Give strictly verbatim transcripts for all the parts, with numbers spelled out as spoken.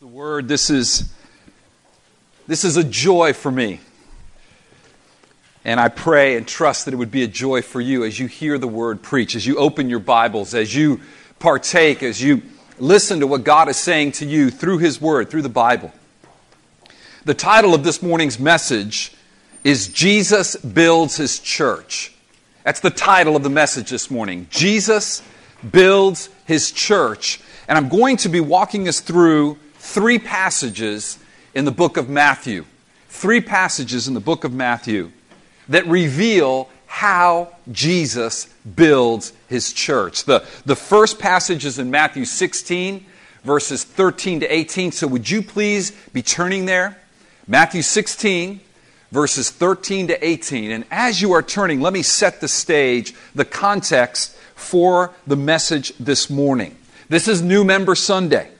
the word. This is this is a joy for me. And I pray and trust that it would be a joy for you as you hear the word preach, as you open your Bibles, as you partake, as you listen to what God is saying to you through His word, through the Bible. The title of this morning's message is Jesus Builds His Church. That's the title of the message this morning. Jesus Builds His Church. And I'm going to be walking us through three passages in the book of Matthew. Three passages in the book of Matthew that reveal how Jesus builds His church. The, the first passage is in Matthew sixteen, verses thirteen to eighteen. So would you please be turning there? Matthew sixteen, verses thirteen to eighteen. And as you are turning, let me set the stage, the context for the message this morning. This is New Member Sunday.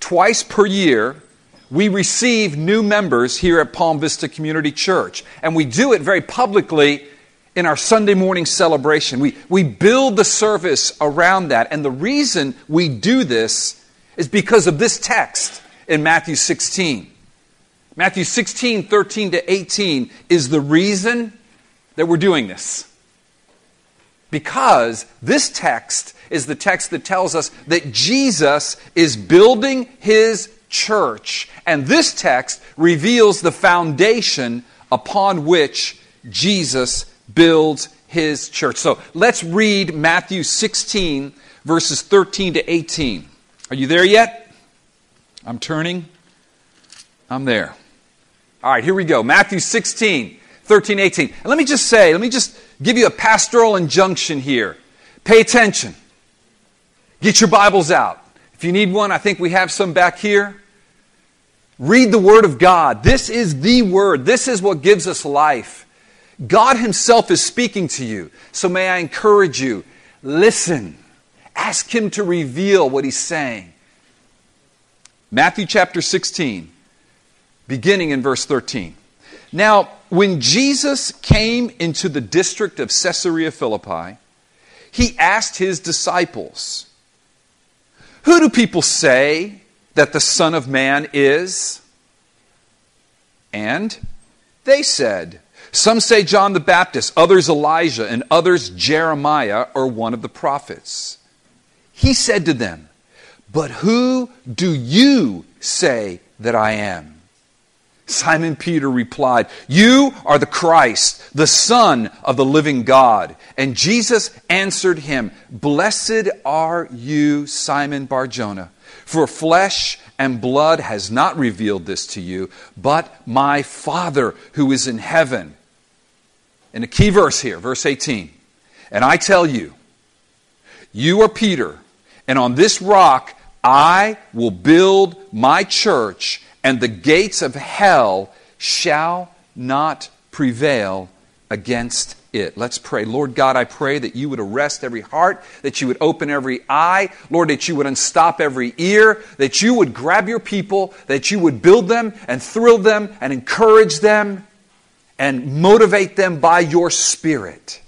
Twice per year, we receive new members here at Palm Vista Community Church. And we do it very publicly in our Sunday morning celebration. We, we build the service around that. And the reason we do this is because of this text in Matthew sixteen. Matthew sixteen, thirteen to eighteen is the reason that we're doing this. Because this text is the text that tells us that Jesus is building His church. And this text reveals the foundation upon which Jesus builds His church. So let's read Matthew sixteen, verses thirteen to eighteen. Are you there yet? I'm turning. I'm there. All right, here we go. Matthew sixteen, thirteen, eighteen. And let me just say, let me just give you a pastoral injunction here. Pay attention. Get your Bibles out. If you need one, I think we have some back here. Read the Word of God. This is the Word. This is what gives us life. God Himself is speaking to you. So may I encourage you, listen. Ask Him to reveal what He's saying. Matthew chapter sixteen, beginning in verse thirteen. Now, when Jesus came into the district of Caesarea Philippi, He asked His disciples, "Who do people say that the Son of Man is?" And they said, "Some say John the Baptist, others Elijah, and others Jeremiah or one of the prophets." He said to them, "But who do you say that I am?" Simon Peter replied, "You are the Christ, the Son of the living God." And Jesus answered him, "Blessed are you, Simon Bar-Jonah, for flesh and blood has not revealed this to you, but my Father who is in heaven." And a key verse here, verse eighteen. "And I tell you, you are Peter, and on this rock I will build my church, and the gates of hell shall not prevail against it." Let's pray. Lord God, I pray that you would arrest every heart, that you would open every eye, Lord, that you would unstop every ear, that you would grab your people, that you would build them and thrill them and encourage them and motivate them by your Spirit.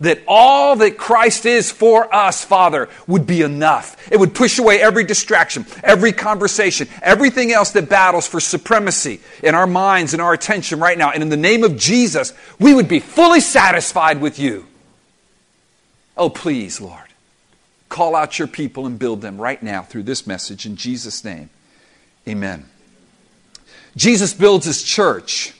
That all that Christ is for us, Father, would be enough. It would push away every distraction, every conversation, everything else that battles for supremacy in our minds and our attention right now. And in the name of Jesus, we would be fully satisfied with you. Oh, please, Lord, call out your people and build them right now through this message. In Jesus' name, amen. Jesus builds His church.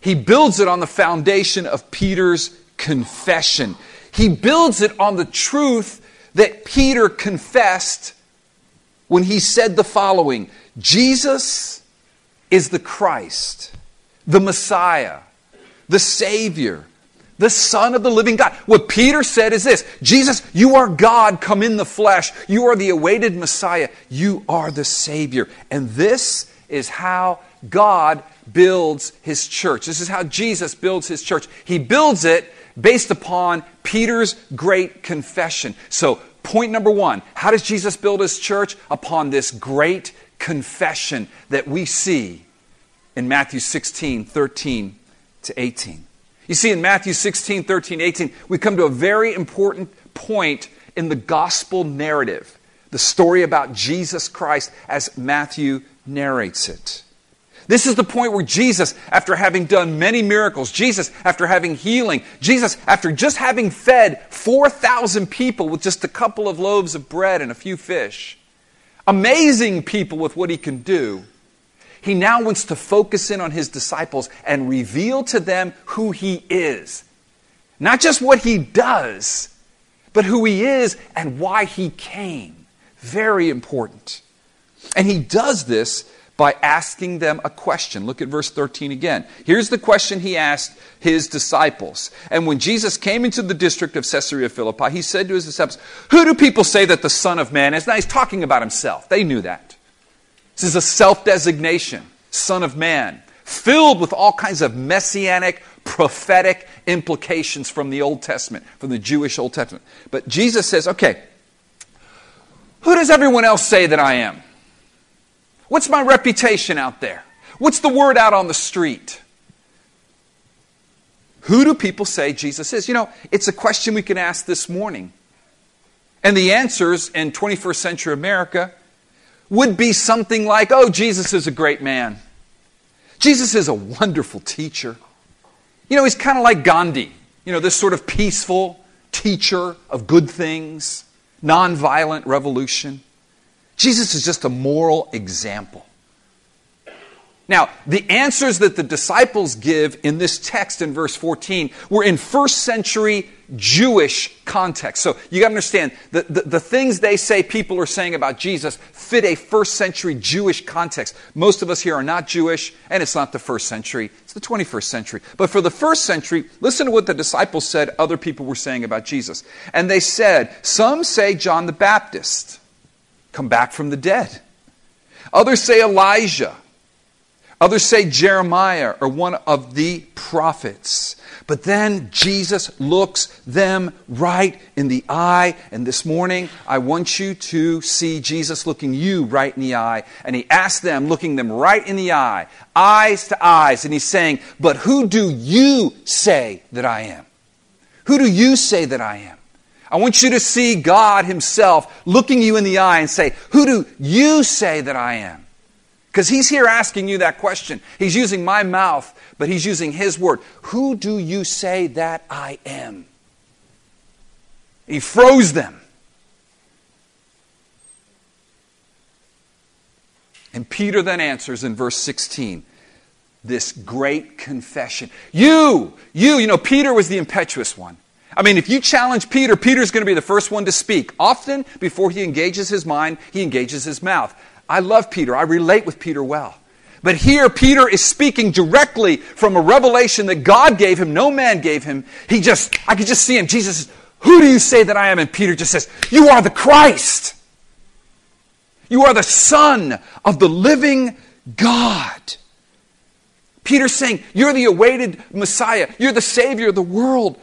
He builds it on the foundation of Peter's confession. He builds it on the truth that Peter confessed when he said the following: Jesus is the Christ, the Messiah, the Savior, the Son of the living God. What Peter said is this: Jesus, you are God come in the flesh. You are the awaited Messiah. You are the Savior. And this is how God builds His church. This is how Jesus builds His church. He builds it based upon Peter's great confession. So, point number one, how does Jesus build His church? Upon this great confession that we see in Matthew sixteen, thirteen to eighteen. You see, in Matthew sixteen, thirteen, eighteen, we come to a very important point in the gospel narrative. the story about Jesus Christ as Matthew narrates it. This is the point where Jesus, after having done many miracles, Jesus, after having healing, Jesus, after just having fed four thousand people with just a couple of loaves of bread and a few fish, amazing people with what he can do, he now wants to focus in on his disciples and reveal to them who he is. Not just what he does, but who he is and why he came. Very important. And he does this by asking them a question. Look at verse thirteen again. Here's the question he asked his disciples. And when Jesus came into the district of Caesarea Philippi, he said to his disciples, "Who do people say that the Son of Man is?" Now he's talking about himself. They knew that. This is a self-designation, Son of Man, filled with all kinds of messianic, prophetic implications from the Old Testament, from the Jewish Old Testament. But Jesus says, okay, who does everyone else say that I am? What's my reputation out there? What's the word out on the street? Who do people say Jesus is? You know, it's a question we can ask this morning. And the answers in twenty-first century America would be something like, oh, Jesus is a great man. Jesus is a wonderful teacher. You know, he's kind of like Gandhi. You know, this sort of peaceful teacher of good things, nonviolent revolution. Jesus is just a moral example. Now, the answers that the disciples give in this text in verse fourteen were in first century Jewish context. So you got to understand, the, the, the things they say people are saying about Jesus fit a first century Jewish context. Most of us here are not Jewish, and it's not the first century. It's the twenty-first century. But for the first century, listen to what the disciples said other people were saying about Jesus. And they said, some say John the Baptist, come back from the dead. Others say Elijah. Others say Jeremiah or one of the prophets. But then Jesus looks them right in the eye. And this morning, I want you to see Jesus looking you right in the eye. And he asks them, looking them right in the eye, eyes to eyes. And he's saying, but who do you say that I am? Who do you say that I am? I want you to see God himself looking you in the eye and say, who do you say that I am? Because he's here asking you that question. He's using my mouth, but he's using his word. Who do you say that I am? He froze them. And Peter then answers in verse sixteen. This great confession. You, you, you know, Peter was the impetuous one. I mean, if you challenge Peter, Peter's going to be the first one to speak. Often, before he engages his mind, he engages his mouth. I love Peter. I relate with Peter well. But here, Peter is speaking directly from a revelation that God gave him, no man gave him. He just, I could just see him. Jesus says, who do you say that I am? And Peter just says, you are the Christ. You are the Son of the living God. Peter's saying, you're the awaited Messiah. You're the Savior of the world.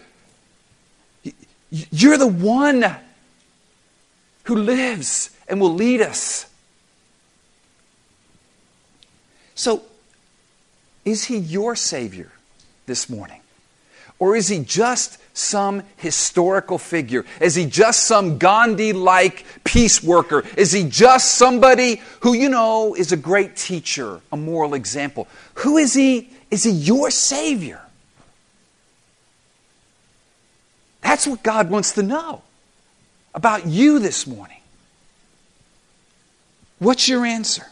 You're the one who lives and will lead us. So, is he your Savior this morning? Or is he just some historical figure? Is he just some Gandhi-like peace worker? Is he just somebody who, you know, is a great teacher, a moral example? Who is he? Is he your Savior? That's what God wants to know about you this morning. What's your answer?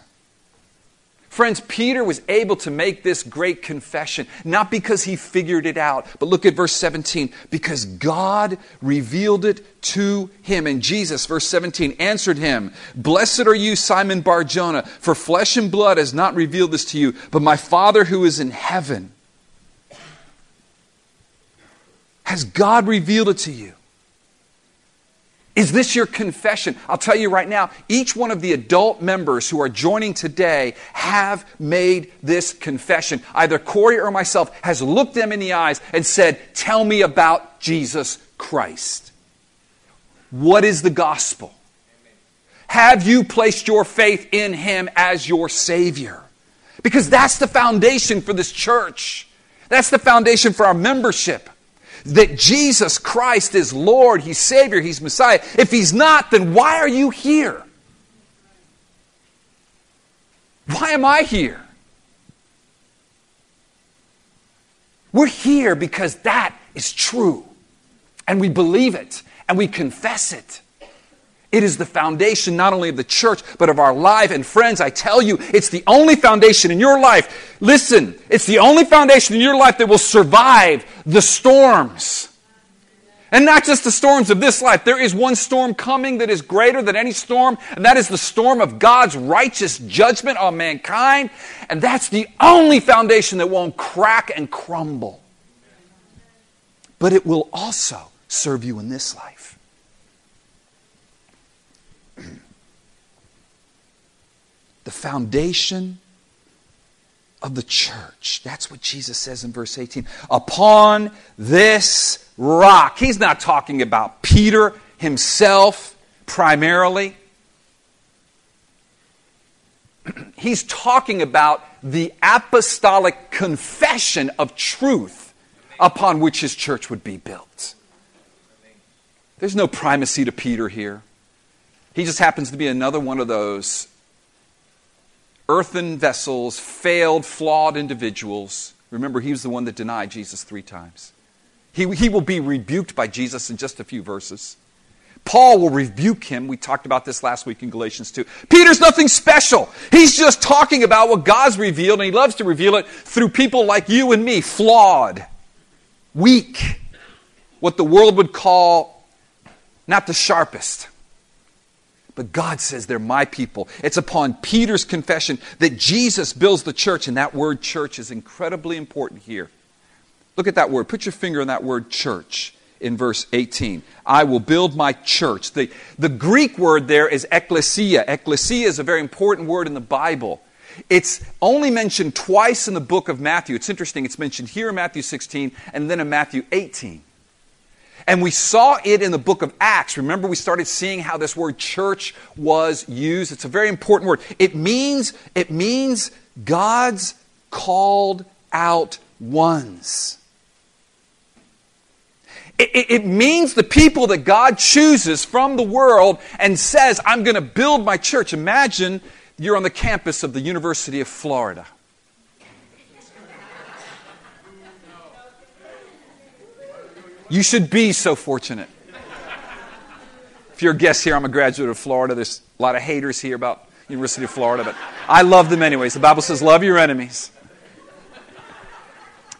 Friends, Peter was able to make this great confession, not because he figured it out, but look at verse seventeen, because God revealed it to him. And Jesus, verse seventeen, answered him, blessed are you, Simon Bar-Jonah, for flesh and blood has not revealed this to you, but my Father who is in heaven. Has God revealed it to you? Is this your confession? I'll tell you right now, each one of the adult members who are joining today have made this confession. Either Corey or myself has looked them in the eyes and said, tell me about Jesus Christ. What is the gospel? Have you placed your faith in him as your Savior? Because that's the foundation for this church. That's the foundation for our membership. That Jesus Christ is Lord, he's Savior, he's Messiah. If he's not, then why are you here? Why am I here? We're here because that is true. And we believe it. And we confess it. It is the foundation not only of the church, but of our life. And friends, I tell you, it's the only foundation in your life. Listen, it's the only foundation in your life that will survive the storms. And not just the storms of this life. There is one storm coming that is greater than any storm, and that is the storm of God's righteous judgment on mankind. And that's the only foundation that won't crack and crumble. But it will also serve you in this life. The foundation of the church. That's what Jesus says in verse eighteen. Upon this rock. He's not talking about Peter himself primarily. He's talking about the apostolic confession of truth upon which his church would be built. There's no primacy to Peter here. He just happens to be another one of those earthen vessels, failed, flawed individuals. Remember, he was the one that denied Jesus three times. He, he will be rebuked by Jesus in just a few verses. Paul will rebuke him. We talked about this last week in Galatians two. Peter's nothing special. He's just talking about what God's revealed, and he loves to reveal it through people like you and me, flawed, weak, what the world would call not the sharpest. But God says they're my people. It's upon Peter's confession that Jesus builds the church. And that word church is incredibly important here. Look at that word. Put your finger on that word church in verse eighteen. I will build my church. The, the Greek word there is ekklesia. Ekklesia is a very important word in the Bible. It's only mentioned twice in the book of Matthew. It's interesting. It's mentioned here in Matthew sixteen and then in Matthew eighteen. And we saw it in the book of Acts. Remember, we started seeing how this word church was used. It's a very important word. It means, it means God's called out ones. It, it, it means the people that God chooses from the world and says, I'm going to build my church. Imagine you're on the campus of the University of Florida. You should be so fortunate. If you're a guest here, I'm a graduate of Florida. There's a lot of haters here about University of Florida, but I love them anyways. The Bible says, love your enemies.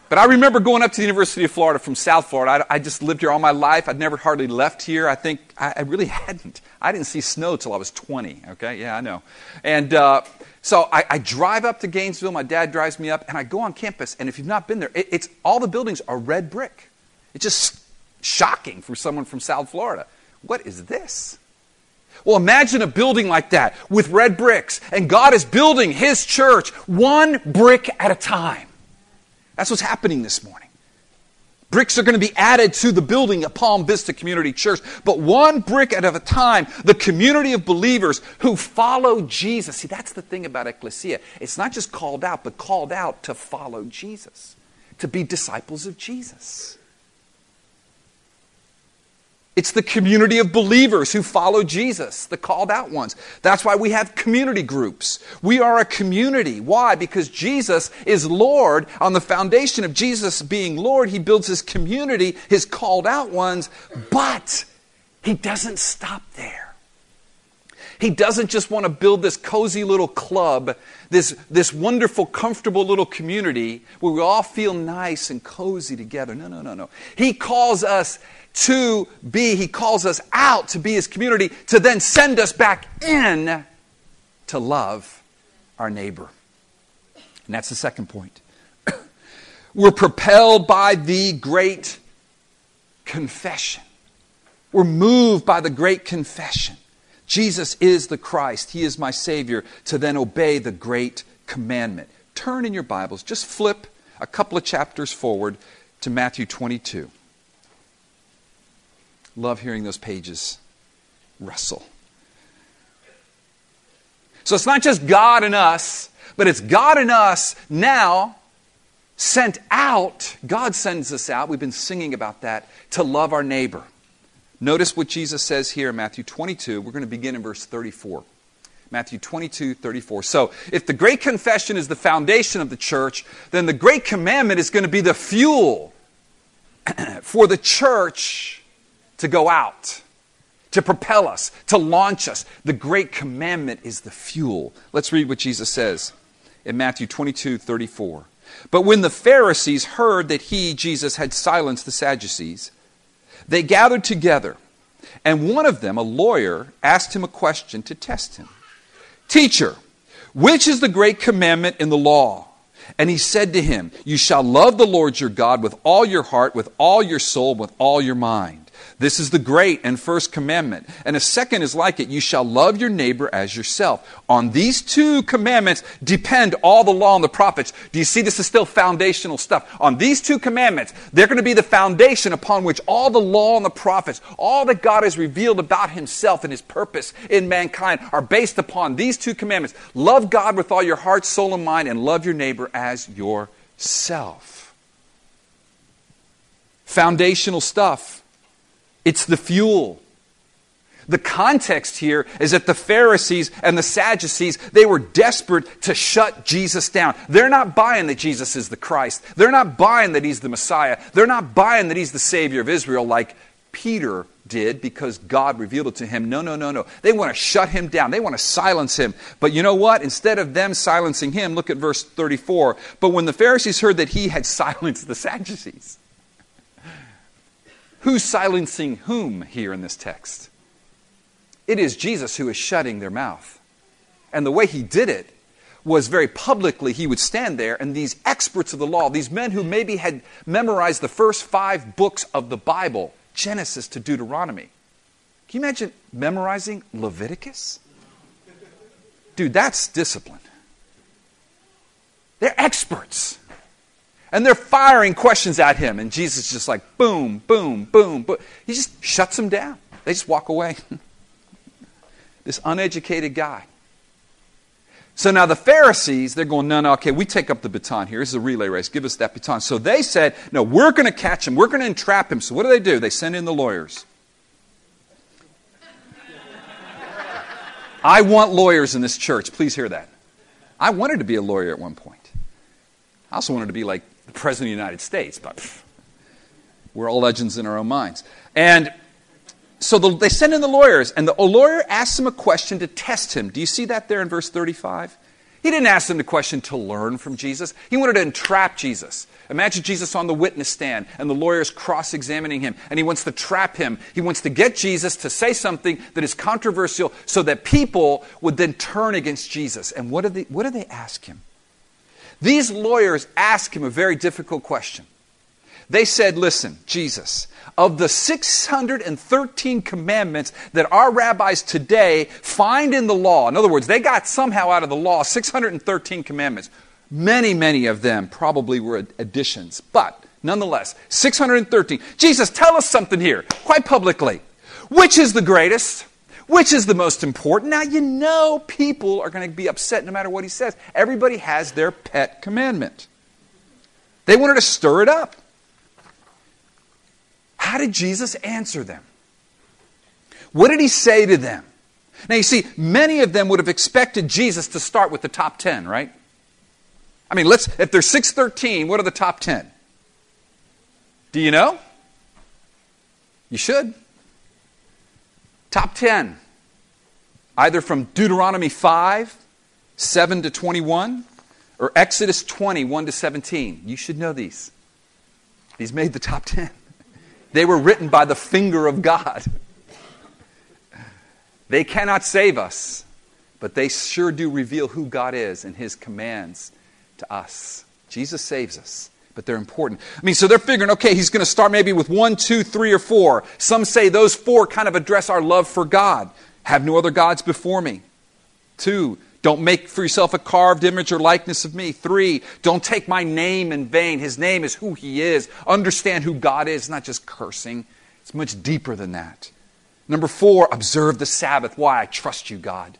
But I remember going up to the University of Florida from South Florida. I, I just lived here all my life. I'd never hardly left here. I think I, I really hadn't. I didn't see snow till I was twenty. Okay, yeah, I know. And uh, so I, I drive up to Gainesville. My dad drives me up, and I go on campus. And if you've not been there, it, it's all the buildings are red brick. It's just shocking for someone from South Florida. What is this? Well, imagine a building like that with red bricks, and God is building his church one brick at a time. That's what's happening this morning. Bricks are going to be added to the building of Palm Vista Community Church, but one brick at a time, the community of believers who follow Jesus. See, that's the thing about Ecclesia. It's not just called out, but called out to follow Jesus, to be disciples of Jesus. It's the community of believers who follow Jesus, the called out ones. That's why we have community groups. We are a community. Why? Because Jesus is Lord. On the foundation of Jesus being Lord, he builds his community, his called out ones. But he doesn't stop there. He doesn't just want to build this cozy little club, this, this wonderful, comfortable little community where we all feel nice and cozy together. No, no, no, no. He calls us to be, he calls us out to be his community, to then send us back in to love our neighbor. And that's the second point. We're propelled by the great confession. We're moved by the great confession. Jesus is the Christ. He is my Savior. To then obey the great commandment. Turn in your Bibles. Just flip a couple of chapters forward to Matthew twenty-two. Love hearing those pages rustle. So it's not just God and us, but it's God and us now sent out. God sends us out. We've been singing about that, to love our neighbor. Notice what Jesus says here in Matthew twenty-two. We're going to begin in verse thirty-four. Matthew twenty-two, thirty-four. So if the Great Confession is the foundation of the church, then the Great Commandment is going to be the fuel for the church to go out, to propel us, to launch us. The Great Commandment is the fuel. Let's read what Jesus says in Matthew twenty-two, thirty-four. But when the Pharisees heard that he, Jesus, had silenced the Sadducees, they gathered together, and one of them, a lawyer, asked him a question to test him. Teacher, which is the great commandment in the law? And he said to him, you shall love the Lord your God with all your heart, with all your soul, with all your mind. This is the great and first commandment. And a second is like it. You shall love your neighbor as yourself. On these two commandments depend all the law and the prophets. Do you see this is still foundational stuff? On these two commandments, they're going to be the foundation upon which all the law and the prophets, all that God has revealed about himself and his purpose in mankind are based upon these two commandments. Love God with all your heart, soul, and mind, and love your neighbor as yourself. Foundational stuff. It's the fuel. The context here is that the Pharisees and the Sadducees, they were desperate to shut Jesus down. They're not buying that Jesus is the Christ. They're not buying that he's the Messiah. They're not buying that he's the Savior of Israel like Peter did because God revealed it to him. No, no, no, no. They want to shut him down. They want to silence him. But you know what? Instead of them silencing him, look at verse thirty-four. But when the Pharisees heard that he had silenced the Sadducees. Who's silencing whom here in this text? It is Jesus who is shutting their mouth. And the way he did it was very publicly. He would stand there and these experts of the law, these men who maybe had memorized the first five books of the Bible, Genesis to Deuteronomy. Can you imagine memorizing Leviticus? Dude, that's discipline. They're experts. And they're firing questions at him. And Jesus is just like, boom, boom, boom, boom. He just shuts them down. They just walk away. This uneducated guy. So now the Pharisees, they're going, no, no, okay, we take up the baton here. This is a relay race. Give us that baton. So they said, no, we're going to catch him. We're going to entrap him. So what do they do? They send in the lawyers. I want lawyers in this church. Please hear that. I wanted to be a lawyer at one point. I also wanted to be like the President of the United States, but pff, we're all legends in our own minds. And so the, they send in the lawyers, and the lawyer asks him a question to test him. Do you see that there in verse thirty-five? He didn't ask him the question to learn from Jesus. He wanted to entrap Jesus. Imagine Jesus on the witness stand, and the lawyer's cross-examining him, and he wants to trap him. He wants to get Jesus to say something that is controversial so that people would then turn against Jesus. And what do they, what do they ask him? These lawyers asked him a very difficult question. They said, listen, Jesus, of the six hundred thirteen commandments that our rabbis today find in the law, in other words, they got somehow out of the law six hundred thirteen commandments. Many, many of them probably were additions, but nonetheless, six hundred thirteen. Jesus, tell us something here, quite publicly. Which is the greatest? Which is the most important? Now, you know people are going to be upset no matter what he says. Everybody has their pet commandment. They wanted to stir it up. How did Jesus answer them? What did he say to them? Now, you see, many of them would have expected Jesus to start with the top ten, right? I mean, let's if there's six thirteen, what are the top ten? Do you know? You should. Top ten, either from Deuteronomy five, seven to twenty-one, or Exodus twenty, one to seventeen. You should know these. These made the top ten. They were written by the finger of God. They cannot save us, but they sure do reveal who God is and his commands to us. Jesus saves us. But they're important. I mean, so they're figuring, okay, he's going to start maybe with one, two, three, or four. Some say those four kind of address our love for God. Have no other gods before me. Two, don't make for yourself a carved image or likeness of me. Three, don't take my name in vain. His name is who he is. Understand who God is. It's not just cursing. It's much deeper than that. Number four, observe the Sabbath. Why? I trust you, God.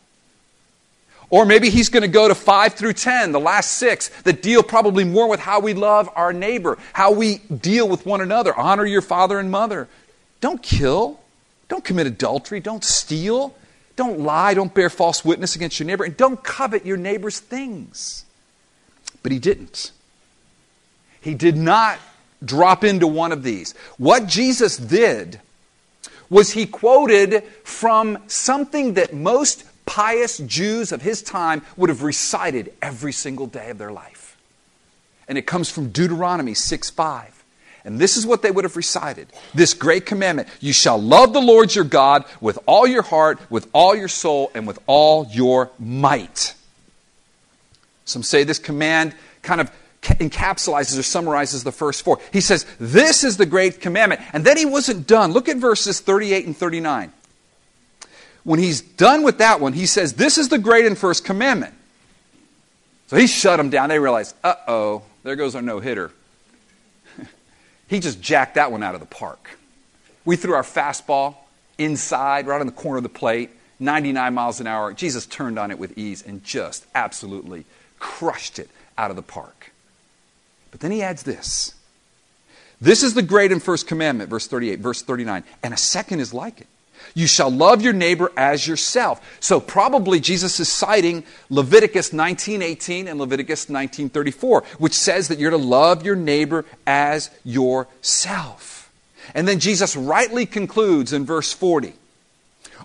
Or maybe he's going to go to five through ten, the last six, that deal probably more with how we love our neighbor, how we deal with one another. Honor your father and mother. Don't kill. Don't commit adultery. Don't steal. Don't lie, don't bear false witness against your neighbor, and don't covet your neighbor's things. But he didn't. He did not drop into one of these. What Jesus did was he quoted from something that most pious Jews of his time would have recited every single day of their life. And it comes from Deuteronomy six five. And this is what they would have recited. This great commandment. You shall love the Lord your God with all your heart, with all your soul, and with all your might. Some say this command kind of encapsulates or summarizes the first four. He says, this is the great commandment. And then he wasn't done. Look at verses thirty-eight and thirty-nine. When he's done with that one, he says, this is the great and first commandment. So he shut them down. They realized, uh-oh, there goes our no-hitter. He just jacked that one out of the park. We threw our fastball inside, right on the corner of the plate, ninety-nine miles an hour. Jesus turned on it with ease and just absolutely crushed it out of the park. But then he adds this. This is the great and first commandment, verse thirty-eight, verse thirty-nine. And a second is like it. You shall love your neighbor as yourself. So probably Jesus is citing Leviticus nineteen eighteen and Leviticus nineteen thirty-four, which says that you're to love your neighbor as yourself. And then Jesus rightly concludes in verse forty,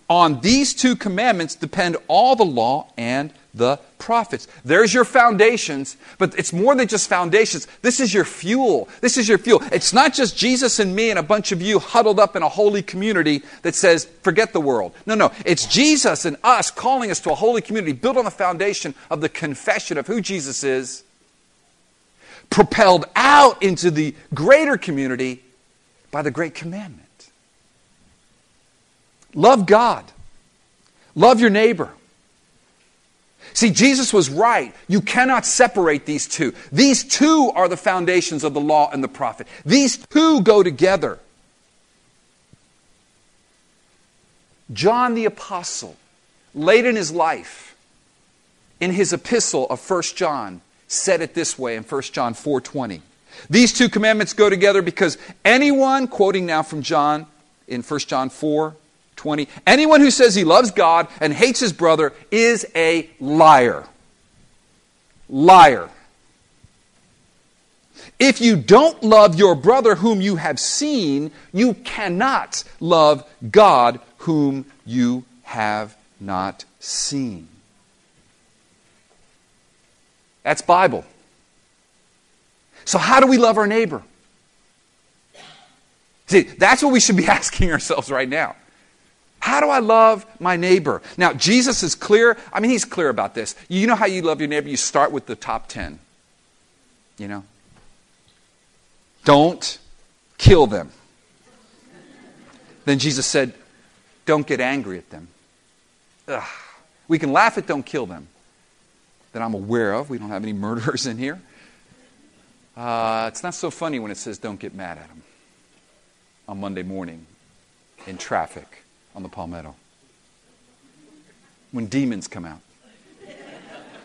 on these two commandments depend all the law and the prophets. There's your foundations, but it's more than just foundations. This is your fuel. This is your fuel. It's not just Jesus and me and a bunch of you huddled up in a holy community that says, forget the world. No, no. It's Jesus and us calling us to a holy community built on the foundation of the confession of who Jesus is, propelled out into the greater community by the great commandment. Love God. Love your neighbor. See, Jesus was right. You cannot separate these two. These two are the foundations of the law and the prophet. These two go together. John the Apostle, late in his life, in his epistle of First John, said it this way in First John four twenty. These two commandments go together because anyone, quoting now from John in First John four twenty. Anyone who says he loves God and hates his brother is a liar. Liar. If you don't love your brother whom you have seen, you cannot love God whom you have not seen. That's Bible. So how do we love our neighbor? See, that's what we should be asking ourselves right now. How do I love my neighbor? Now, Jesus is clear. I mean, he's clear about this. You know how you love your neighbor? You start with the top ten. You know? Don't kill them. Then Jesus said, don't get angry at them. Ugh. We can laugh at don't kill them. That I'm aware of. We don't have any murderers in here. Uh, it's not so funny when it says don't get mad at them. On Monday morning in traffic. On the Palmetto. When demons come out.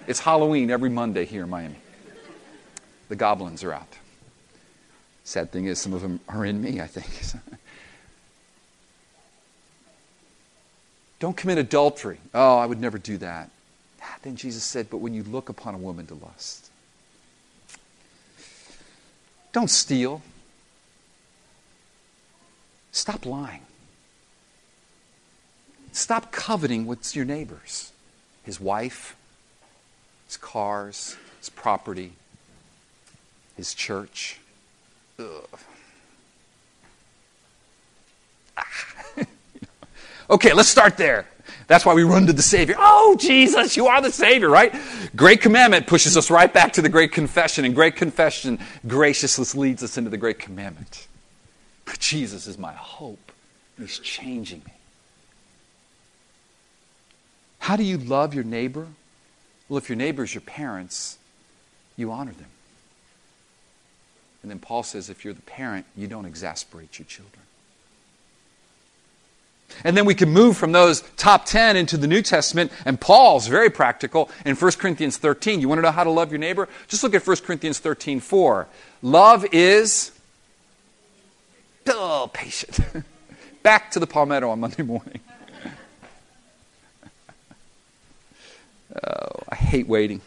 It's Halloween every Monday here in Miami. The goblins are out. Sad thing is some of them are in me, I think. Don't commit adultery. Oh, I would never do that. Then Jesus said, but when you look upon a woman to lust. Don't steal. Stop lying. Stop coveting what's your neighbor's. His wife, his cars, his property, his church. Ugh. Ah. Okay, let's start there. That's why we run to the Savior. Oh, Jesus, you are the Savior, right? Great commandment pushes us right back to the great confession. And great confession graciously leads us into the great commandment. But Jesus is my hope. He's changing me. How do you love your neighbor? Well, if your neighbor is your parents, you honor them. And then Paul says, if you're the parent, you don't exasperate your children. And then we can move from those top ten into the New Testament, and Paul's very practical in First Corinthians thirteen. You want to know how to love your neighbor? Just look at First Corinthians thirteen four. Love is oh, patient. Back to the Palmetto on Monday morning. Oh, I hate waiting.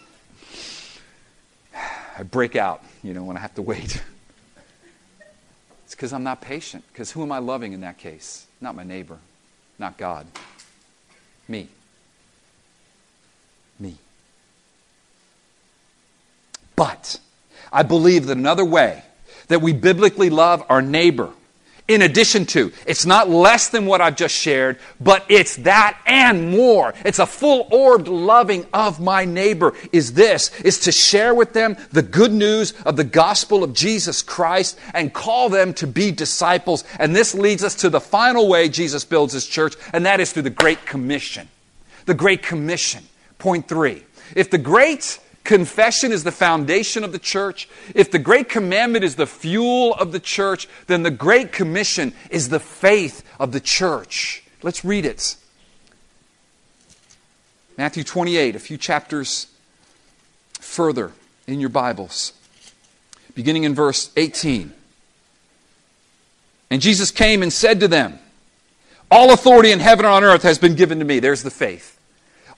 I break out, you know, when I have to wait. It's because I'm not patient. Because who am I loving in that case? Not my neighbor. Not God. Me. Me. But I believe that another way that we biblically love our neighbor, in addition to, it's not less than what I've just shared, but it's that and more. It's a full-orbed loving of my neighbor is this, is to share with them the good news of the gospel of Jesus Christ and call them to be disciples. And this leads us to the final way Jesus builds his church, and that is through the Great Commission. The Great Commission, point three. If the Great Confession is the foundation of the church, if the Great Commandment is the fuel of the church, then the Great Commission is the faith of the church. Let's read it. Matthew twenty-eight, a few chapters further in your Bibles, beginning in verse eighteen. And Jesus came and said to them, "All authority in heaven and on earth has been given to me." There's the faith.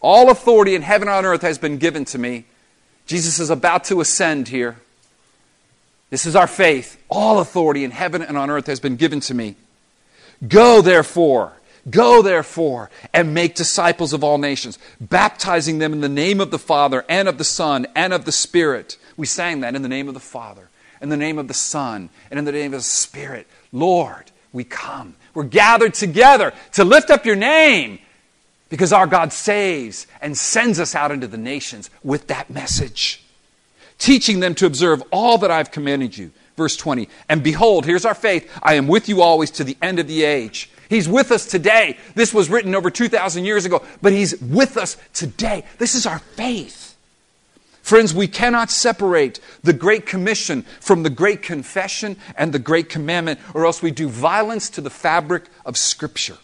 All authority in heaven and on earth has been given to me. Jesus is about to ascend here. This is our faith. All authority in heaven and on earth has been given to me. Go therefore, go therefore, and make disciples of all nations, baptizing them in the name of the Father and of the Son and of the Spirit. We sang that, in the name of the Father, in the name of the Son, and in the name of the Spirit. Lord, we come. We're gathered together to lift up your name. Because our God saves and sends us out into the nations with that message. Teaching them to observe all that I've commanded you. Verse twenty, and behold, here's our faith. I am with you always to the end of the age. He's with us today. This was written over two thousand years ago, but he's with us today. This is our faith. Friends, we cannot separate the Great Commission from the Great Confession and the Great Commandment, or else we do violence to the fabric of Scripture.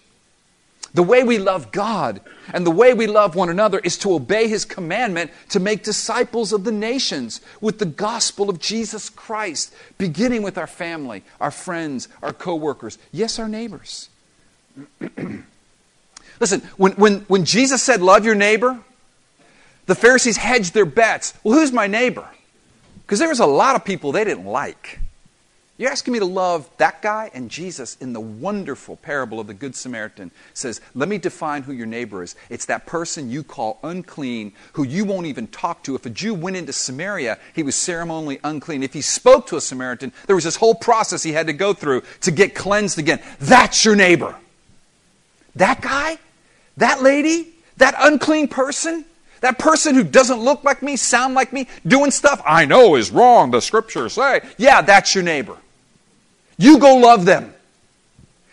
The way we love God and the way we love one another is to obey his commandment to make disciples of the nations with the gospel of Jesus Christ, beginning with our family, our friends, our co-workers, yes, our neighbors. Listen, when, when, when Jesus said, love your neighbor, the Pharisees hedged their bets. Well, who's my neighbor? Because there was a lot of people they didn't like. You're asking me to love that guy? And Jesus, in the wonderful parable of the Good Samaritan, says, let me define who your neighbor is. It's that person you call unclean, who you won't even talk to. If a Jew went into Samaria, he was ceremonially unclean. If he spoke to a Samaritan, there was this whole process he had to go through to get cleansed again. That's your neighbor. That guy? That lady? That unclean person? That person who doesn't look like me, sound like me, doing stuff I know is wrong, the Scriptures say. Yeah, that's your neighbor. You go love them.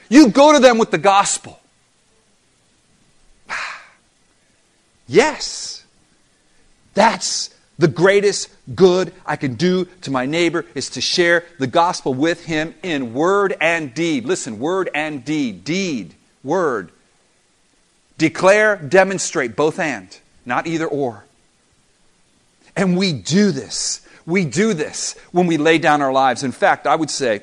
You go to them with the gospel. Yes. That's the greatest good I can do to my neighbor, is to share the gospel with him in word and deed. Listen, word and deed. Deed. Word. Declare, demonstrate. Both and. Not either or. And we do this. We do this when we lay down our lives. In fact, I would say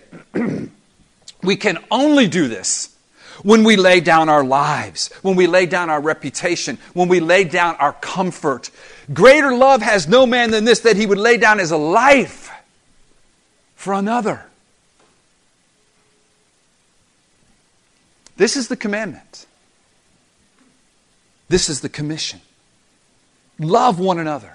we can only do this when we lay down our lives, when we lay down our reputation, when we lay down our comfort. Greater love has no man than this, that he would lay down his life for another. This is the commandment. This is the commission. Love one another.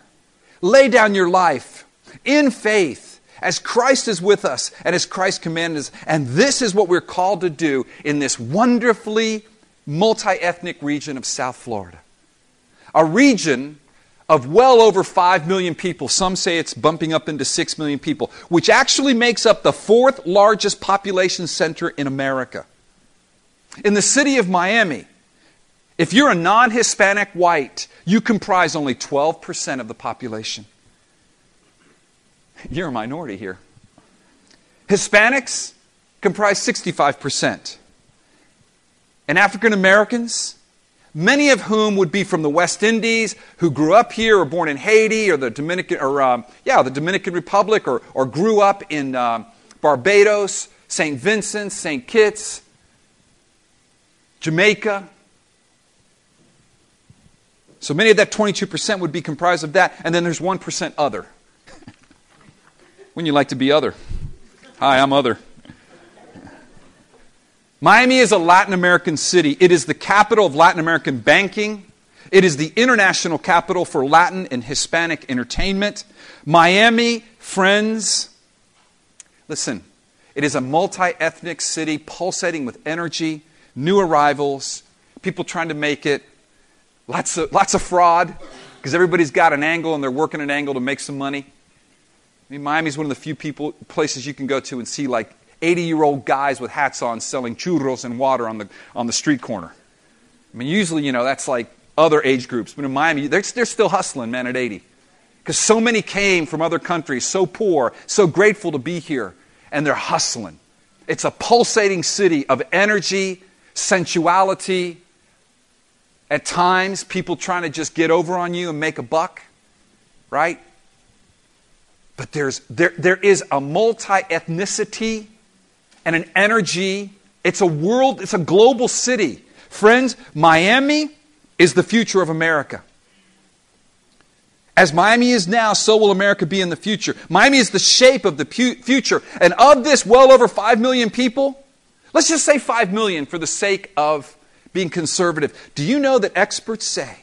Lay down your life in faith, as Christ is with us and as Christ commanded us. And this is what we're called to do in this wonderfully multi-ethnic region of South Florida. A region of well over five million people. Some say it's bumping up into six million people, which actually makes up the fourth largest population center in America. In the city of Miami, if you're a non-Hispanic white, you comprise only twelve percent of the population. You're a minority here. Hispanics comprise sixty-five percent. And African Americans, many of whom would be from the West Indies, who grew up here or born in Haiti or the Dominican, or um, yeah, the Dominican Republic, or, or grew up in um, Barbados, Saint Vincent, Saint Kitts, Jamaica. So many of that twenty-two percent would be comprised of that, and then there's one percent other. Wouldn't you like to be other? Hi, I'm other. Miami is a Latin American city. It is the capital of Latin American banking. It is the international capital for Latin and Hispanic entertainment. Miami, friends, listen, it is a multi-ethnic city pulsating with energy, new arrivals, people trying to make it, lots of, lots of fraud, because everybody's got an angle and they're working an angle to make some money. I mean, Miami's one of the few people places you can go to and see like eighty-year-old guys with hats on selling churros and water on the on the street corner. I mean, usually, you know, that's like other age groups. But in Miami, they're, they're still hustling, man, at eighty. Because so many came from other countries, so poor, so grateful to be here, and they're hustling. It's a pulsating city of energy, sensuality. At times, people trying to just get over on you and make a buck, right? But there's there there is a multi-ethnicity and an energy. It's a world, it's a global city. Friends, Miami is the future of America. As Miami is now, so will America be in the future. Miami is the shape of the pu- future. And of this well over five million people, let's just say five million for the sake of being conservative. Do you know that experts say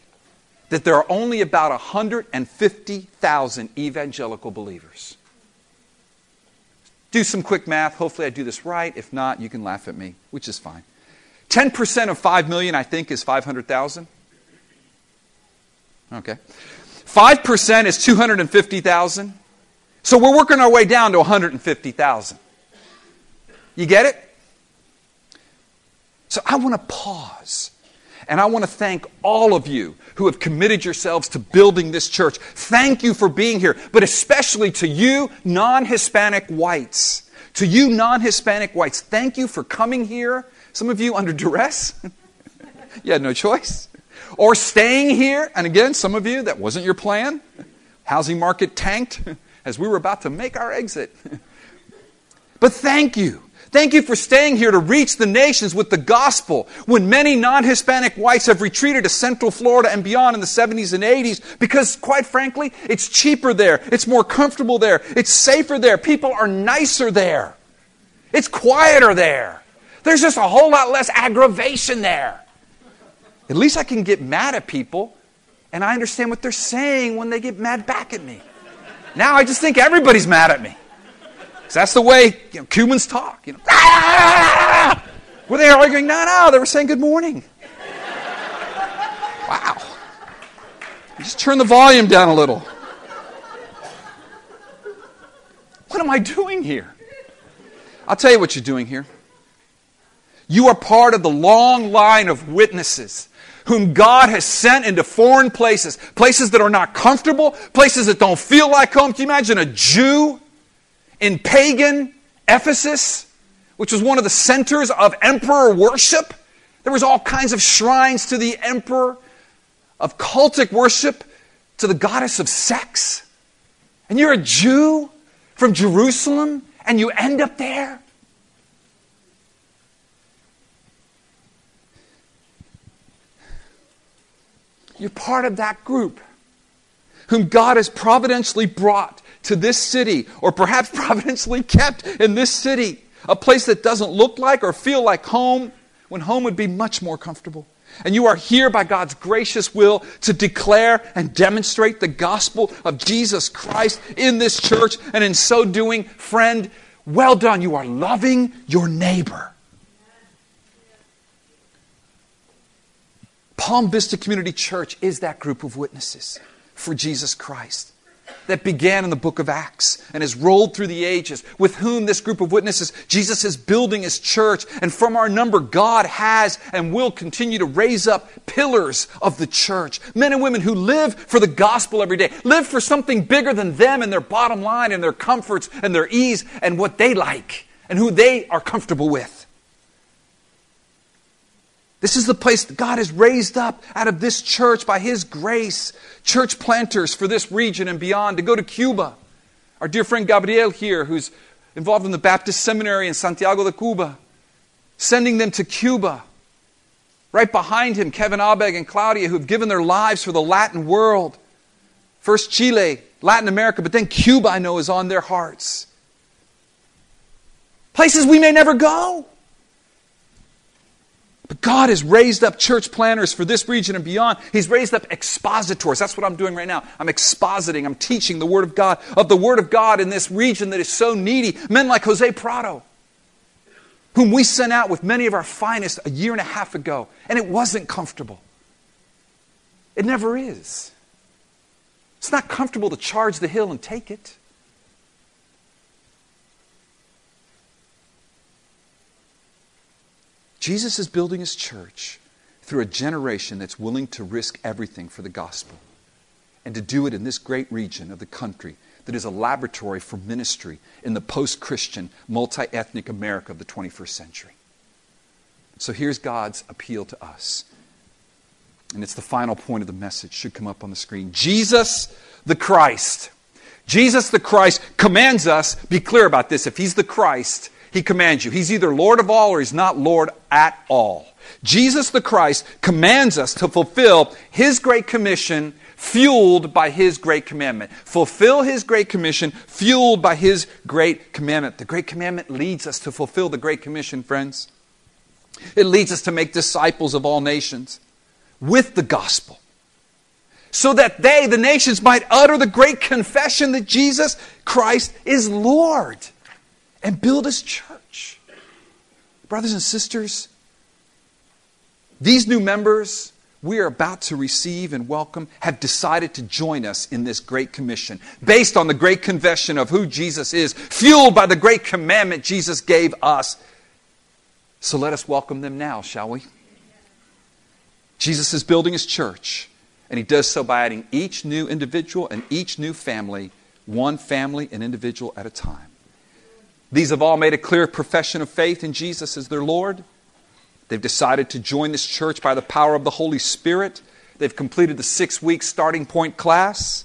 that there are only about one hundred fifty thousand evangelical believers? Do some quick math. Hopefully I do this right. If not, you can laugh at me, which is fine. ten percent of five million, I think, is five hundred thousand. Okay. five percent is two hundred fifty thousand. So we're working our way down to one hundred fifty thousand. You get it? So I want to pause. And I want to thank all of you who have committed yourselves to building this church. Thank you for being here. But especially to you non-Hispanic whites. To you non-Hispanic whites. Thank you for coming here. Some of you under duress. You had no choice. Or staying here, and again, some of you, that wasn't your plan. Housing market tanked as we were about to make our exit. But thank you. Thank you for staying here to reach the nations with the gospel when many non-Hispanic whites have retreated to Central Florida and beyond in the seventies and eighties because, quite frankly, it's cheaper there. It's more comfortable there. It's safer there. People are nicer there. It's quieter there. There's just a whole lot less aggravation there. At least I can get mad at people, and I understand what they're saying when they get mad back at me. Now I just think everybody's mad at me. Because that's the way, you know, Cubans talk. You know, ah! Were they arguing? No, no, they were saying good morning. Wow. Just turn the volume down a little. What am I doing here? I'll tell you what you're doing here. You are part of the long line of witnesses whom God has sent into foreign places, places that are not comfortable, places that don't feel like home. Can you imagine a Jew in pagan Ephesus, which was one of the centers of emperor worship? There was all kinds of shrines to the emperor, of cultic worship to the goddess of sex. And you're a Jew from Jerusalem, and you end up there? You're part of that group whom God has providentially brought to this city, or perhaps providentially kept in this city, a place that doesn't look like or feel like home, when home would be much more comfortable. And you are here by God's gracious will to declare and demonstrate the gospel of Jesus Christ in this church, and in so doing, friend, well done. You are loving your neighbor. Palm Vista Community Church is that group of witnesses for Jesus Christ that began in the book of Acts and has rolled through the ages, with whom this group of witnesses, Jesus is building His church, and from our number, God has and will continue to raise up pillars of the church, men and women who live for the gospel every day, live for something bigger than them and their bottom line and their comforts and their ease and what they like and who they are comfortable with. This is the place that God has raised up out of this church by His grace, church planters for this region and beyond, to go to Cuba. Our dear friend Gabriel here, who's involved in the Baptist Seminary in Santiago de Cuba, sending them to Cuba Right behind him, Kevin Abeg and Claudia, who've given their lives for the Latin world. First Chile, Latin America, but then Cuba, I know, is on their hearts. Places we may never go. But God has raised up church planners for this region and beyond. He's raised up expositors. That's what I'm doing right now. I'm expositing. I'm teaching the Word of God, of the Word of God in this region that is so needy. Men like Jose Prado, whom we sent out with many of our finest a year and a half ago. And it wasn't comfortable. It never is. It's not comfortable to charge the hill and take it. Jesus is building his church through a generation that's willing to risk everything for the gospel and to do it in this great region of the country that is a laboratory for ministry in the post-Christian, multi-ethnic America of the twenty-first century. So here's God's appeal to us. And it's the final point of the message. It should come up on the screen. Jesus the Christ. Jesus the Christ commands us, be clear about this, if he's the Christ, he commands you. He's either Lord of all or he's not Lord at all. Jesus the Christ commands us to fulfill his great commission fueled by his great commandment. Fulfill his great commission fueled by his great commandment. The great commandment leads us to fulfill the great commission, friends. It leads us to make disciples of all nations with the gospel, so that they, the nations, might utter the great confession that Jesus Christ is Lord. And build his church. Brothers and sisters, these new members we are about to receive and welcome have decided to join us in this great commission, based on the great confession of who Jesus is, fueled by the great commandment Jesus gave us. So let us welcome them now, shall we? Jesus is building his church, and he does so by adding each new individual and each new family, one family and individual at a time. These have all made a clear profession of faith in Jesus as their Lord. They've decided to join this church by the power of the Holy Spirit. They've completed the six-week starting point class.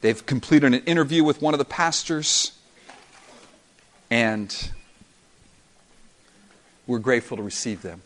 They've completed an interview with one of the pastors. And we're grateful to receive them.